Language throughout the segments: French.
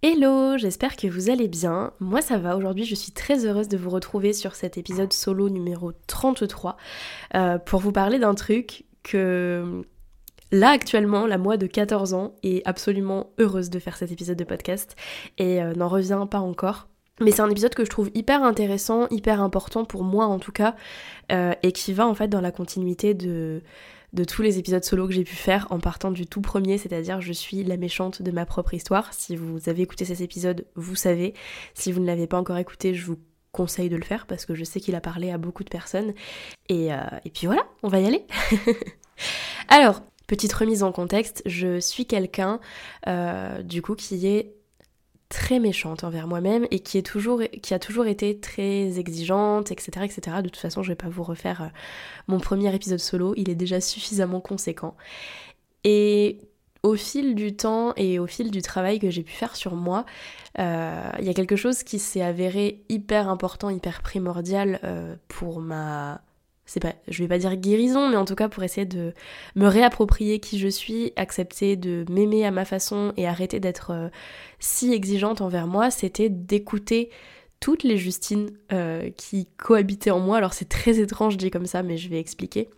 Hello, j'espère que vous allez bien. Moi ça va, aujourd'hui je suis très heureuse de vous retrouver sur cet épisode solo numéro 33 pour vous parler d'un truc que là actuellement, la moi de 14 ans est absolument heureuse de faire cet épisode de podcast et n'en revient pas encore. Mais c'est un épisode que je trouve hyper intéressant, hyper important pour moi en tout cas et qui va en fait dans la continuité de tous les épisodes solo que j'ai pu faire en partant du tout premier, c'est-à-dire je suis la méchante de ma propre histoire. Si vous avez écouté cet épisode, vous savez. Si vous ne l'avez pas encore écouté, je vous conseille de le faire parce que je sais qu'il a parlé à beaucoup de personnes. Et puis voilà, on va y aller. Alors, petite remise en contexte, je suis quelqu'un du coup qui est très méchante envers moi-même et qui a toujours été très exigeante, etc., etc. De toute façon, je vais pas vous refaire mon premier épisode solo, il est déjà suffisamment conséquent. Et au fil du temps et au fil du travail que j'ai pu faire sur moi, il y a quelque chose qui s'est avéré hyper important, hyper primordial pour ma... je vais pas dire guérison, mais en tout cas pour essayer de me réapproprier qui je suis, accepter de m'aimer à ma façon et arrêter d'être si exigeante envers moi, c'était d'écouter toutes les Justines qui cohabitaient en moi. Alors c'est très étrange dit comme ça, mais je vais expliquer.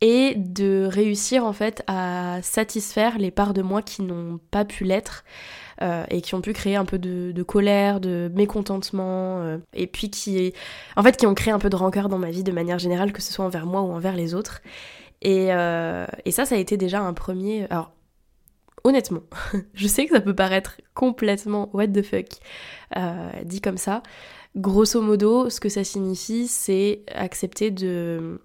Et de réussir en fait à satisfaire les parts de moi qui n'ont pas pu l'être et qui ont pu créer un peu de colère, de mécontentement et puis qui ont créé un peu de rancœur dans ma vie de manière générale, que ce soit envers moi ou envers les autres. Et ça a été déjà un premier... Alors honnêtement, je sais que ça peut paraître complètement what the fuck dit comme ça. Grosso modo, ce que ça signifie, c'est accepter de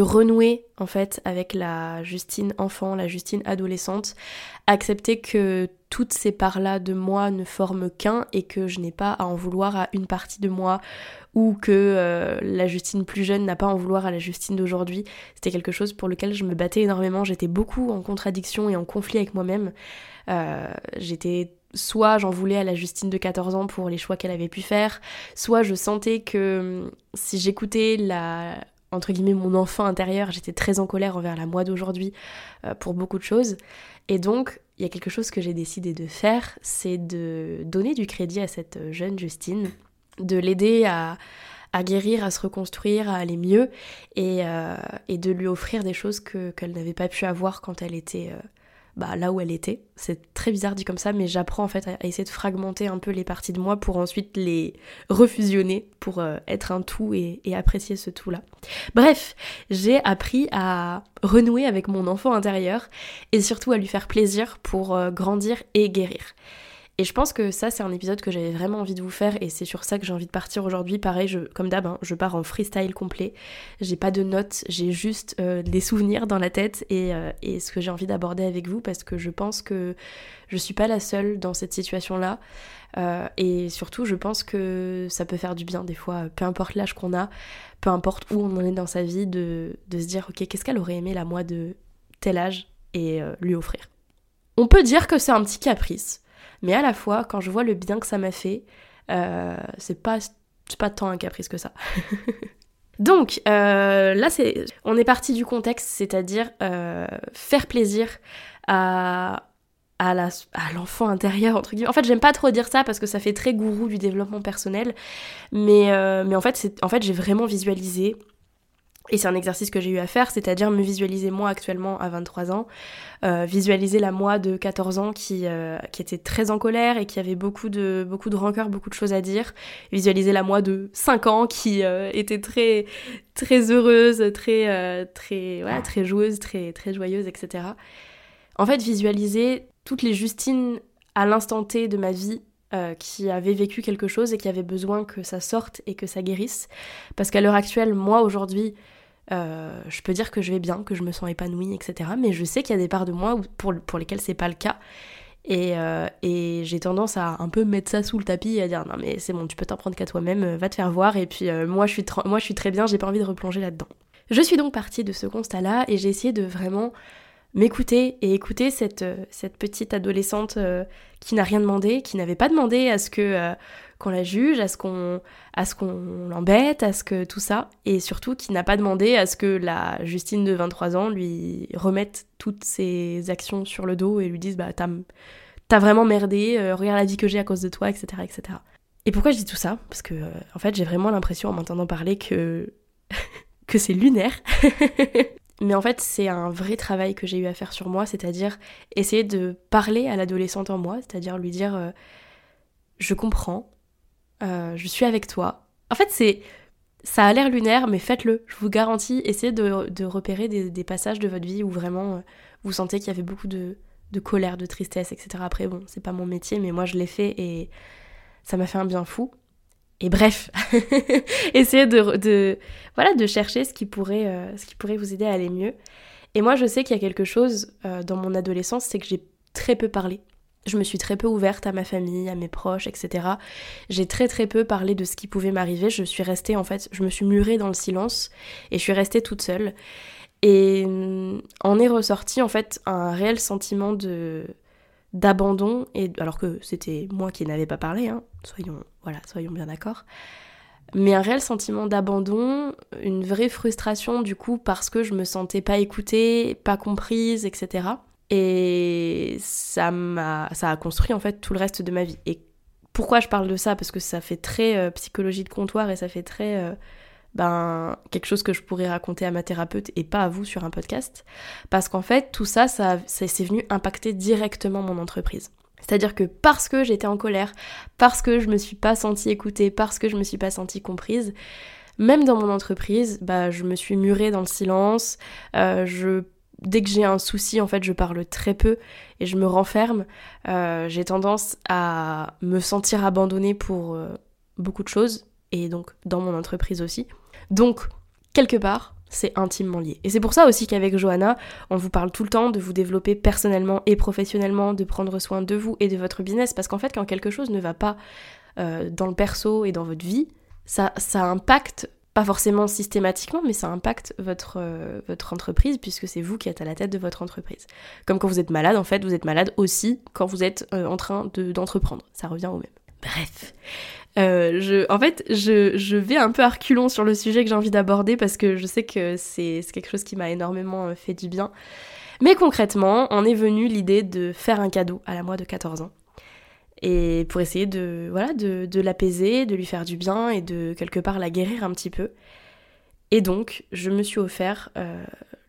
renouer en fait avec la Justine enfant, la Justine adolescente, accepter que toutes ces parts-là de moi ne forment qu'un et que je n'ai pas à en vouloir à une partie de moi ou que la Justine plus jeune n'a pas à en vouloir à la Justine d'aujourd'hui. C'était quelque chose pour lequel je me battais énormément, j'étais beaucoup en contradiction et en conflit avec moi-même. Soit j'en voulais à la Justine de 14 ans pour les choix qu'elle avait pu faire, soit je sentais que si j'écoutais la... entre guillemets mon enfant intérieur, j'étais très en colère envers la moi d'aujourd'hui pour beaucoup de choses. Et donc, il y a quelque chose que j'ai décidé de faire, c'est de donner du crédit à cette jeune Justine, de l'aider à guérir, à se reconstruire, à aller mieux, et de lui offrir des choses qu'elle n'avait pas pu avoir quand elle était là où elle était. C'est très bizarre dit comme ça, mais j'apprends en fait à essayer de fragmenter un peu les parties de moi pour ensuite les refusionner, pour être un tout et apprécier ce tout-là. Bref, j'ai appris à renouer avec mon enfant intérieur et surtout à lui faire plaisir pour grandir et guérir. Et je pense que ça, c'est un épisode que j'avais vraiment envie de vous faire et c'est sur ça que j'ai envie de partir aujourd'hui. Pareil, comme d'hab, je pars en freestyle complet. J'ai pas de notes, j'ai juste des souvenirs dans la tête et ce que j'ai envie d'aborder avec vous parce que je pense que je suis pas la seule dans cette situation-là. Et surtout, je pense que ça peut faire du bien des fois, peu importe l'âge qu'on a, peu importe où on en est dans sa vie, de se dire « Ok, qu'est-ce qu'elle aurait aimé la moi de tel âge ?» et lui offrir. On peut dire que c'est un petit caprice. Mais à la fois, quand je vois le bien que ça m'a fait, c'est pas tant un caprice que ça. Donc, là, on est parti du contexte, c'est-à-dire faire plaisir à l'enfant intérieur, entre guillemets. En fait, j'aime pas trop dire ça parce que ça fait très gourou du développement personnel, mais en fait, j'ai vraiment visualisé... Et c'est un exercice que j'ai eu à faire, c'est-à-dire me visualiser moi actuellement à 23 ans, visualiser la moi de 14 ans qui était très en colère et qui avait beaucoup de rancœur, beaucoup de choses à dire, visualiser la moi de 5 ans qui était très très heureuse, très joueuse, très très joyeuse, etc. En fait, visualiser toutes les Justines à l'instant T de ma vie qui avaient vécu quelque chose et qui avaient besoin que ça sorte et que ça guérisse. Parce qu'à l'heure actuelle, moi aujourd'hui, je peux dire que je vais bien, que je me sens épanouie, etc. Mais je sais qu'il y a des parts de moi pour lesquelles c'est pas le cas. Et j'ai tendance à un peu mettre ça sous le tapis et à dire non mais c'est bon, tu peux t'en prendre qu'à toi-même, va te faire voir. Et puis moi je suis très bien, j'ai pas envie de replonger là-dedans. Je suis donc partie de ce constat-là et j'ai essayé de vraiment m'écouter et écouter cette petite adolescente qui n'a rien demandé, qui n'avait pas demandé à ce que qu'on la juge, à ce qu'on l'embête, à ce que tout ça, et surtout qui n'a pas demandé à ce que la Justine de 23 ans lui remette toutes ses actions sur le dos et lui dise bah t'as vraiment merdé, regarde la vie que j'ai à cause de toi, etc. etc. Et pourquoi je dis tout ça ? Parce que en fait j'ai vraiment l'impression en m'entendant parler que que c'est lunaire. Mais en fait, c'est un vrai travail que j'ai eu à faire sur moi, c'est-à-dire essayer de parler à l'adolescente en moi, c'est-à-dire lui dire « je comprends, je suis avec toi ». En fait, ça a l'air lunaire, mais faites-le, je vous garantis, essayez de repérer des passages de votre vie où vraiment vous sentez qu'il y avait beaucoup de colère, de tristesse, etc. Après, bon, c'est pas mon métier, mais moi je l'ai fait et ça m'a fait un bien fou. Et bref, essayez de chercher ce qui pourrait vous aider à aller mieux. Et moi, je sais qu'il y a quelque chose dans mon adolescence, c'est que j'ai très peu parlé. Je me suis très peu ouverte à ma famille, à mes proches, etc. J'ai très peu parlé de ce qui pouvait m'arriver. Je suis restée, en fait, je me suis murée dans le silence et je suis restée toute seule. Et en est ressorti, en fait, un réel sentiment d'abandon, et alors que c'était moi qui n'avais pas parlé, hein, soyons bien d'accord, mais un réel sentiment d'abandon, une vraie frustration du coup parce que je me sentais pas écoutée, pas comprise, etc. Et ça a construit en fait tout le reste de ma vie. Et pourquoi je parle de ça ? Parce que ça fait très psychologie de comptoir et ça fait très... quelque chose que je pourrais raconter à ma thérapeute et pas à vous sur un podcast, parce qu'en fait tout ça c'est venu impacter directement mon entreprise. C'est-à-dire que parce que j'étais en colère, parce que je me suis pas sentie écoutée, parce que je me suis pas sentie comprise, même dans mon entreprise, je me suis murée dans le silence, dès que j'ai un souci, en fait, je parle très peu et je me renferme, j'ai tendance à me sentir abandonnée pour beaucoup de choses, et donc dans mon entreprise aussi. Donc, quelque part, c'est intimement lié. Et c'est pour ça aussi qu'avec Johanna, on vous parle tout le temps de vous développer personnellement et professionnellement, de prendre soin de vous et de votre business, parce qu'en fait, quand quelque chose ne va pas dans le perso et dans votre vie, ça impacte, pas forcément systématiquement, mais ça impacte votre entreprise, puisque c'est vous qui êtes à la tête de votre entreprise. Comme quand vous êtes malade, en fait, vous êtes malade aussi quand vous êtes en train d'entreprendre. Ça revient au même. Bref, je vais un peu à reculons sur le sujet que j'ai envie d'aborder parce que je sais que c'est quelque chose qui m'a énormément fait du bien. Mais concrètement, on est venu l'idée de faire un cadeau à la moi de 14 ans. Et pour essayer de l'apaiser, de lui faire du bien et de quelque part la guérir un petit peu. Et donc, je me suis offert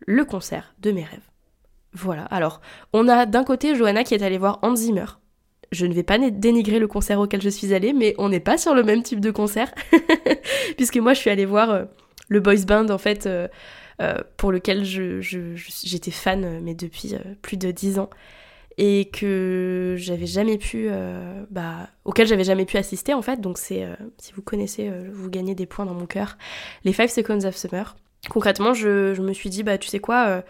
le concert de mes rêves. Voilà, alors, on a d'un côté Johanna qui est allée voir Hans Zimmer. Je ne vais pas dénigrer le concert auquel je suis allée, mais on n'est pas sur le même type de concert, puisque moi je suis allée voir le boys band en fait, pour lequel j'étais fan, mais depuis plus de 10 ans, et que j'avais jamais pu, auquel j'avais jamais pu assister en fait, donc c'est, si vous connaissez, vous gagnez des points dans mon cœur, les 5 Seconds of Summer. Concrètement, je me suis dit, tu sais quoi,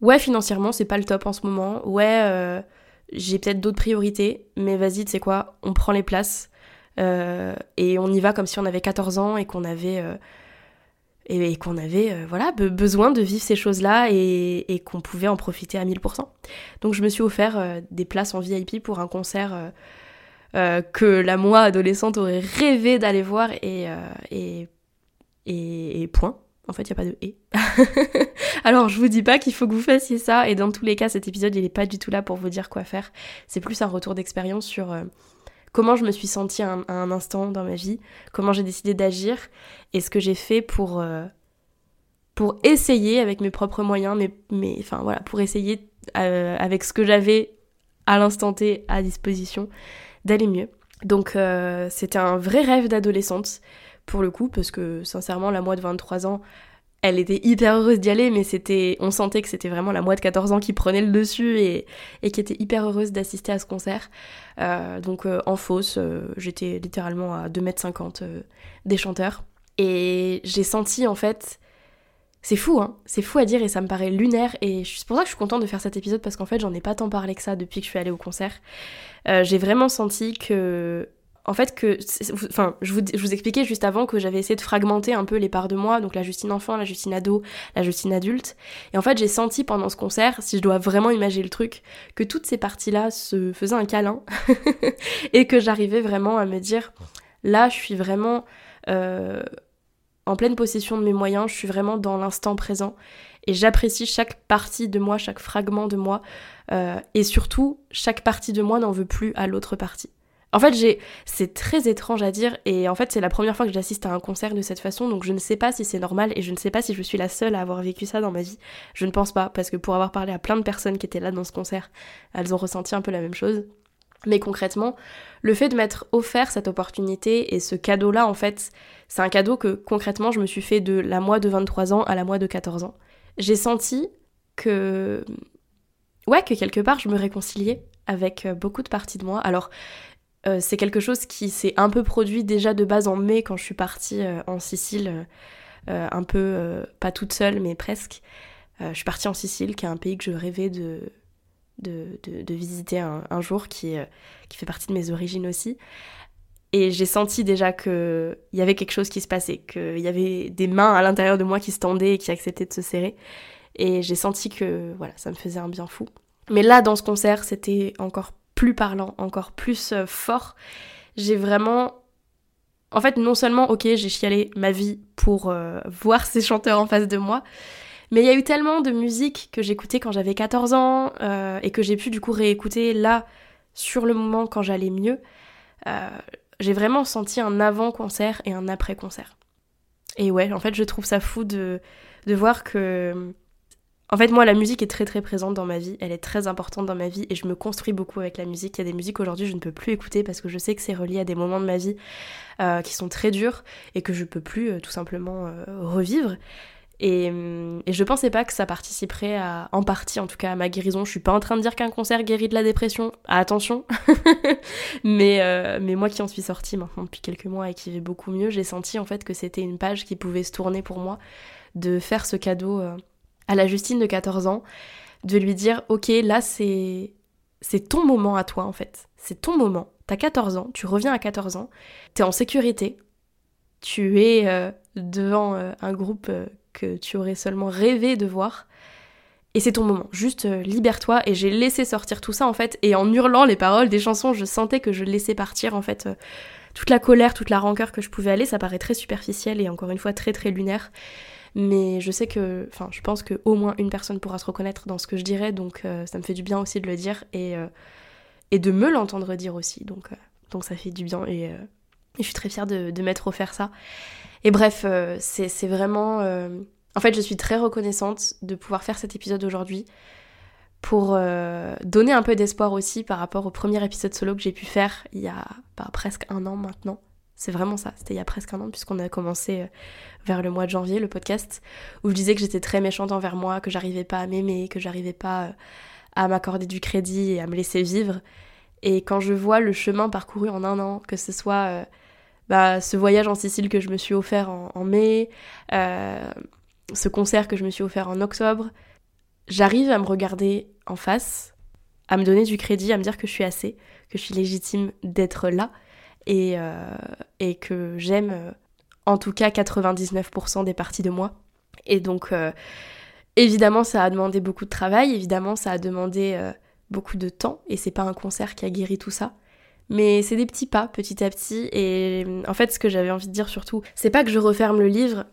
ouais financièrement c'est pas le top en ce moment, ouais... j'ai peut-être d'autres priorités, mais vas-y, tu sais quoi, on prend les places et on y va comme si on avait 14 ans et qu'on avait, besoin de vivre ces choses-là et qu'on pouvait en profiter à 1000%. Donc je me suis offert des places en VIP pour un concert que la moi adolescente aurait rêvé d'aller voir et point. En fait, il n'y a pas de « et ». Alors, je vous dis pas qu'il faut que vous fassiez ça, et dans tous les cas, cet épisode, il n'est pas du tout là pour vous dire quoi faire. C'est plus un retour d'expérience sur comment je me suis sentie à un instant dans ma vie, comment j'ai décidé d'agir, et ce que j'ai fait pour essayer avec mes propres moyens, pour essayer avec ce que j'avais à l'instant T à disposition d'aller mieux. Donc, c'était un vrai rêve d'adolescente, pour le coup, parce que sincèrement, la moi de 23 ans, Elle était hyper heureuse d'y aller, mais on sentait que c'était vraiment la moi de 14 ans qui prenait le dessus et qui était hyper heureuse d'assister à ce concert. Donc en fosse, j'étais littéralement à 2,50 m des chanteurs. Et j'ai senti en fait... C'est fou à dire et ça me paraît lunaire et c'est pour ça que je suis contente de faire cet épisode parce qu'en fait j'en ai pas tant parlé que ça depuis que je suis allée au concert. J'ai vraiment senti que... je vous expliquais juste avant que j'avais essayé de fragmenter un peu les parts de moi, donc la Justine enfant, la Justine ado, la Justine adulte, et en fait j'ai senti pendant ce concert, si je dois vraiment imaginer le truc, que toutes ces parties-là se faisaient un câlin, et que j'arrivais vraiment à me dire, là je suis vraiment en pleine possession de mes moyens, je suis vraiment dans l'instant présent, et j'apprécie chaque partie de moi, chaque fragment de moi, et surtout, chaque partie de moi n'en veut plus à l'autre partie. En fait, c'est très étrange à dire et en fait, c'est la première fois que j'assiste à un concert de cette façon, donc je ne sais pas si c'est normal et je ne sais pas si je suis la seule à avoir vécu ça dans ma vie. Je ne pense pas, parce que pour avoir parlé à plein de personnes qui étaient là dans ce concert, elles ont ressenti un peu la même chose. Mais concrètement, le fait de m'être offert cette opportunité et ce cadeau-là, en fait, c'est un cadeau que concrètement, je me suis fait de la moi de 23 ans à la moi de 14 ans. J'ai senti que quelque part, je me réconciliais avec beaucoup de parties de moi. Alors... c'est quelque chose qui s'est un peu produit déjà de base en mai quand je suis partie en Sicile, un peu, pas toute seule mais presque. Je suis partie en Sicile qui est un pays que je rêvais de visiter un jour, qui fait partie de mes origines aussi. Et j'ai senti déjà qu'il y avait quelque chose qui se passait, qu'il y avait des mains à l'intérieur de moi qui se tendaient et qui acceptaient de se serrer. Et j'ai senti que voilà, ça me faisait un bien fou. Mais là dans ce concert c'était encore plus parlant, encore plus fort. J'ai vraiment... En fait, non seulement, ok, j'ai chialé ma vie pour voir ces chanteurs en face de moi, mais il y a eu tellement de musique que j'écoutais quand j'avais 14 ans et que j'ai pu du coup réécouter là, sur le moment, quand j'allais mieux. J'ai vraiment senti un avant-concert et un après-concert. Et ouais, en fait, je trouve ça fou de voir que... En fait, moi, la musique est très très présente dans ma vie, elle est très importante dans ma vie et je me construis beaucoup avec la musique. Il y a des musiques aujourd'hui je ne peux plus écouter parce que je sais que c'est relié à des moments de ma vie qui sont très durs et que je peux plus tout simplement revivre. Et je pensais pas que ça participerait en partie en tout cas à ma guérison. Je suis pas en train de dire qu'un concert guérit de la dépression, attention. mais moi qui en suis sortie maintenant depuis quelques mois et qui vais beaucoup mieux, j'ai senti en fait que c'était une page qui pouvait se tourner pour moi de faire ce cadeau... à la Justine de 14 ans, de lui dire « Ok, là, c'est ton moment à toi, en fait. C'est ton moment. T'as 14 ans, tu reviens à 14 ans, t'es en sécurité, tu es devant un groupe que tu aurais seulement rêvé de voir, et c'est ton moment. Juste libère-toi. » Et j'ai laissé sortir tout ça, en fait, et en hurlant les paroles des chansons, je sentais que je laissais partir, en fait, toute la colère, toute la rancœur que je pouvais aller. Ça paraît très superficiel et encore une fois très, très lunaire. Mais je sais que, enfin, je pense qu'au moins une personne pourra se reconnaître dans ce que je dirais, donc ça me fait du bien aussi de le dire et de me l'entendre dire aussi, donc ça fait du bien et je suis très fière de m'être offert ça. Et bref, c'est vraiment... En fait, je suis très reconnaissante de pouvoir faire cet épisode aujourd'hui pour donner un peu d'espoir aussi par rapport au premier épisode solo que j'ai pu faire il y a presque un an maintenant. C'est vraiment ça, c'était il y a presque un an puisqu'on a commencé vers le mois de janvier le podcast où je disais que j'étais très méchante envers moi, que j'arrivais pas à m'aimer, que j'arrivais pas à m'accorder du crédit et à me laisser vivre. Et quand je vois le chemin parcouru en un an, que ce soit ce voyage en Sicile que je me suis offert en mai, ce concert que je me suis offert en octobre, j'arrive à me regarder en face, à me donner du crédit, à me dire que je suis assez, que je suis légitime d'être là. Et que j'aime en tout cas 99% des parties de moi. Et donc évidemment ça a demandé beaucoup de travail, évidemment ça a demandé beaucoup de temps et c'est pas un concert qui a guéri tout ça. Mais c'est des petits pas petit à petit et en fait ce que j'avais envie de dire surtout, c'est pas que je referme le livre,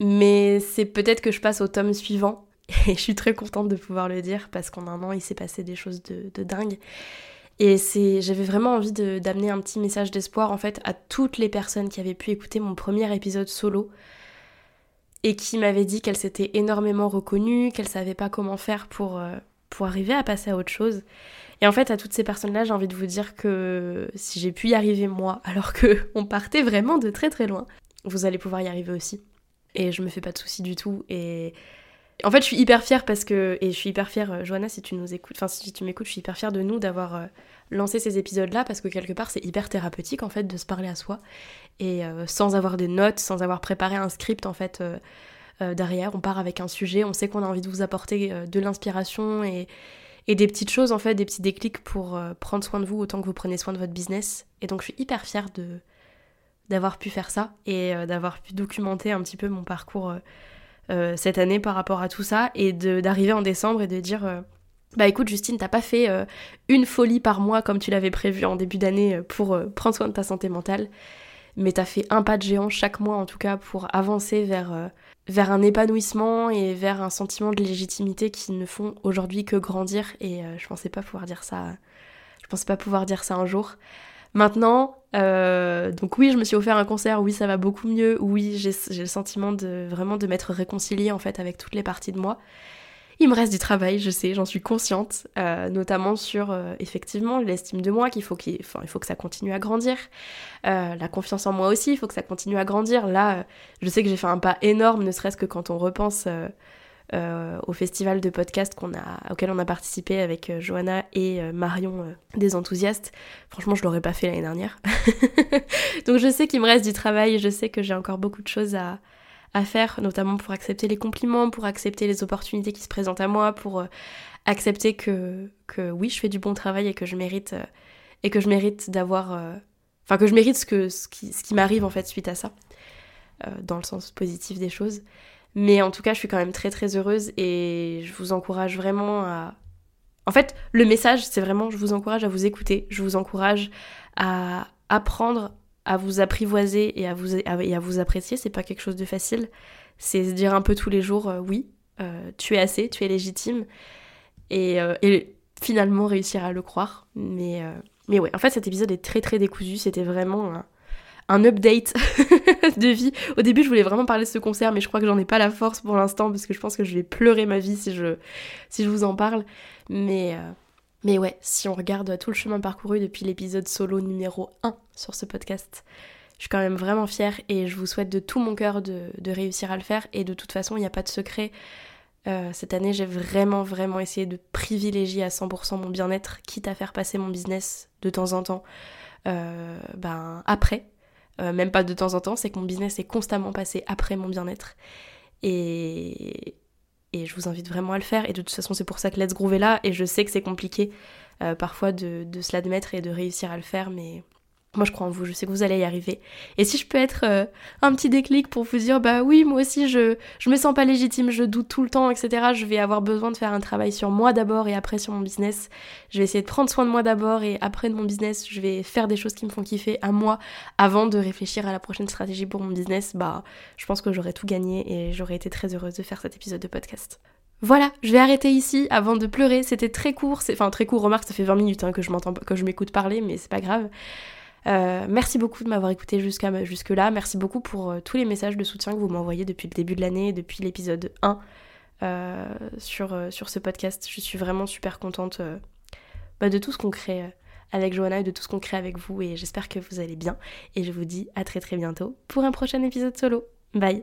mais c'est peut-être que je passe au tome suivant et je suis très contente de pouvoir le dire parce qu'en un an il s'est passé des choses de dingue. Et j'avais vraiment envie d'amener un petit message d'espoir en fait à toutes les personnes qui avaient pu écouter mon premier épisode solo et qui m'avaient dit qu'elles s'étaient énormément reconnues, qu'elles savaient pas comment faire pour arriver à passer à autre chose. Et en fait à toutes ces personnes-là j'ai envie de vous dire que si j'ai pu y arriver moi alors qu'on partait vraiment de très très loin, vous allez pouvoir y arriver aussi. et je me fais pas de soucis du tout. Et en fait, je suis hyper fière parce que... Et je suis hyper fière, Johanna, si tu nous écoutes, enfin, si tu m'écoutes, je suis hyper fière de nous d'avoir lancé ces épisodes-là parce que quelque part, c'est hyper thérapeutique, en fait, de se parler à soi. Et sans avoir des notes, sans avoir préparé un script, en fait, derrière, on part avec un sujet, on sait qu'on a envie de vous apporter de l'inspiration et des petites choses, en fait, des petits déclics pour prendre soin de vous autant que vous prenez soin de votre business. Et donc, je suis hyper fière d'avoir pu faire ça et d'avoir pu documenter un petit peu mon parcours cette année par rapport à tout ça, et d'arriver en décembre et de dire bah écoute Justine, t'as pas fait une folie par mois comme tu l'avais prévu en début d'année pour prendre soin de ta santé mentale, mais t'as fait un pas de géant chaque mois en tout cas pour avancer vers un épanouissement et vers un sentiment de légitimité qui ne font aujourd'hui que grandir. Et je pensais pas pouvoir dire ça un jour. Maintenant, donc oui, je me suis offert un concert, oui, ça va beaucoup mieux, oui, j'ai le sentiment de vraiment de m'être réconciliée en fait avec toutes les parties de moi. Il me reste du travail, je sais, j'en suis consciente, notamment sur effectivement l'estime de moi, il faut que ça continue à grandir, la confiance en moi aussi, il faut que ça continue à grandir. Là, je sais que j'ai fait un pas énorme, ne serait-ce que quand on repense au festival de podcast auquel on a participé avec Johanna et Marion des Enthousiastes. Franchement, je l'aurais pas fait l'année dernière. Donc je sais qu'il me reste du travail, je sais que j'ai encore beaucoup de choses à faire, notamment pour accepter les compliments, pour accepter les opportunités qui se présentent à moi, pour accepter que oui, je fais du bon travail et que je mérite d'avoir... Enfin, que je mérite ce qui m'arrive en fait suite à ça, dans le sens positif des choses. Mais en tout cas, je suis quand même très très heureuse et je vous encourage vraiment à... En fait, le message, c'est vraiment, je vous encourage à vous écouter, je vous encourage à apprendre à vous apprivoiser et à vous apprécier. C'est pas quelque chose de facile, c'est se dire un peu tous les jours, oui, tu es assez, tu es légitime, et finalement réussir à le croire. Mais ouais, en fait, cet épisode est très très décousu, c'était vraiment... un update de vie. Au début, je voulais vraiment parler de ce concert, mais je crois que j'en ai pas la force pour l'instant, parce que je pense que je vais pleurer ma vie si je vous en parle. Mais ouais, si on regarde tout le chemin parcouru depuis l'épisode solo numéro 1 sur ce podcast, je suis quand même vraiment fière et je vous souhaite de tout mon cœur de réussir à le faire. Et de toute façon, il n'y a pas de secret. Cette année, j'ai vraiment, vraiment essayé de privilégier à 100% mon bien-être, quitte à faire passer mon business de temps en temps, après. Même pas de temps en temps, c'est que mon business est constamment passé après mon bien-être, et je vous invite vraiment à le faire. Et de toute façon, c'est pour ça que Let's Groove est là, et je sais que c'est compliqué parfois de se l'admettre et de réussir à le faire, mais moi je crois en vous, je sais que vous allez y arriver. Et si je peux être un petit déclic pour vous dire bah oui, moi aussi je me sens pas légitime, je doute tout le temps, etc., je vais avoir besoin de faire un travail sur moi d'abord et après sur mon business. Je vais essayer de prendre soin de moi d'abord et après de mon business. Je vais faire des choses qui me font kiffer à moi avant de réfléchir à la prochaine stratégie pour mon business. Bah je pense que j'aurais tout gagné et j'aurais été très heureuse de faire cet épisode de podcast. Voilà, je vais arrêter ici avant de pleurer. C'était très court, enfin très court, remarque, ça fait 20 minutes hein, que je m'écoute parler, mais c'est pas grave. Merci beaucoup de m'avoir écouté jusque-là, merci beaucoup pour tous les messages de soutien que vous m'envoyez depuis le début de l'année, depuis l'épisode 1 sur ce podcast. Je suis vraiment super contente de tout ce qu'on crée avec Johanna et de tout ce qu'on crée avec vous, et j'espère que vous allez bien, et je vous dis à très très bientôt pour un prochain épisode solo. Bye.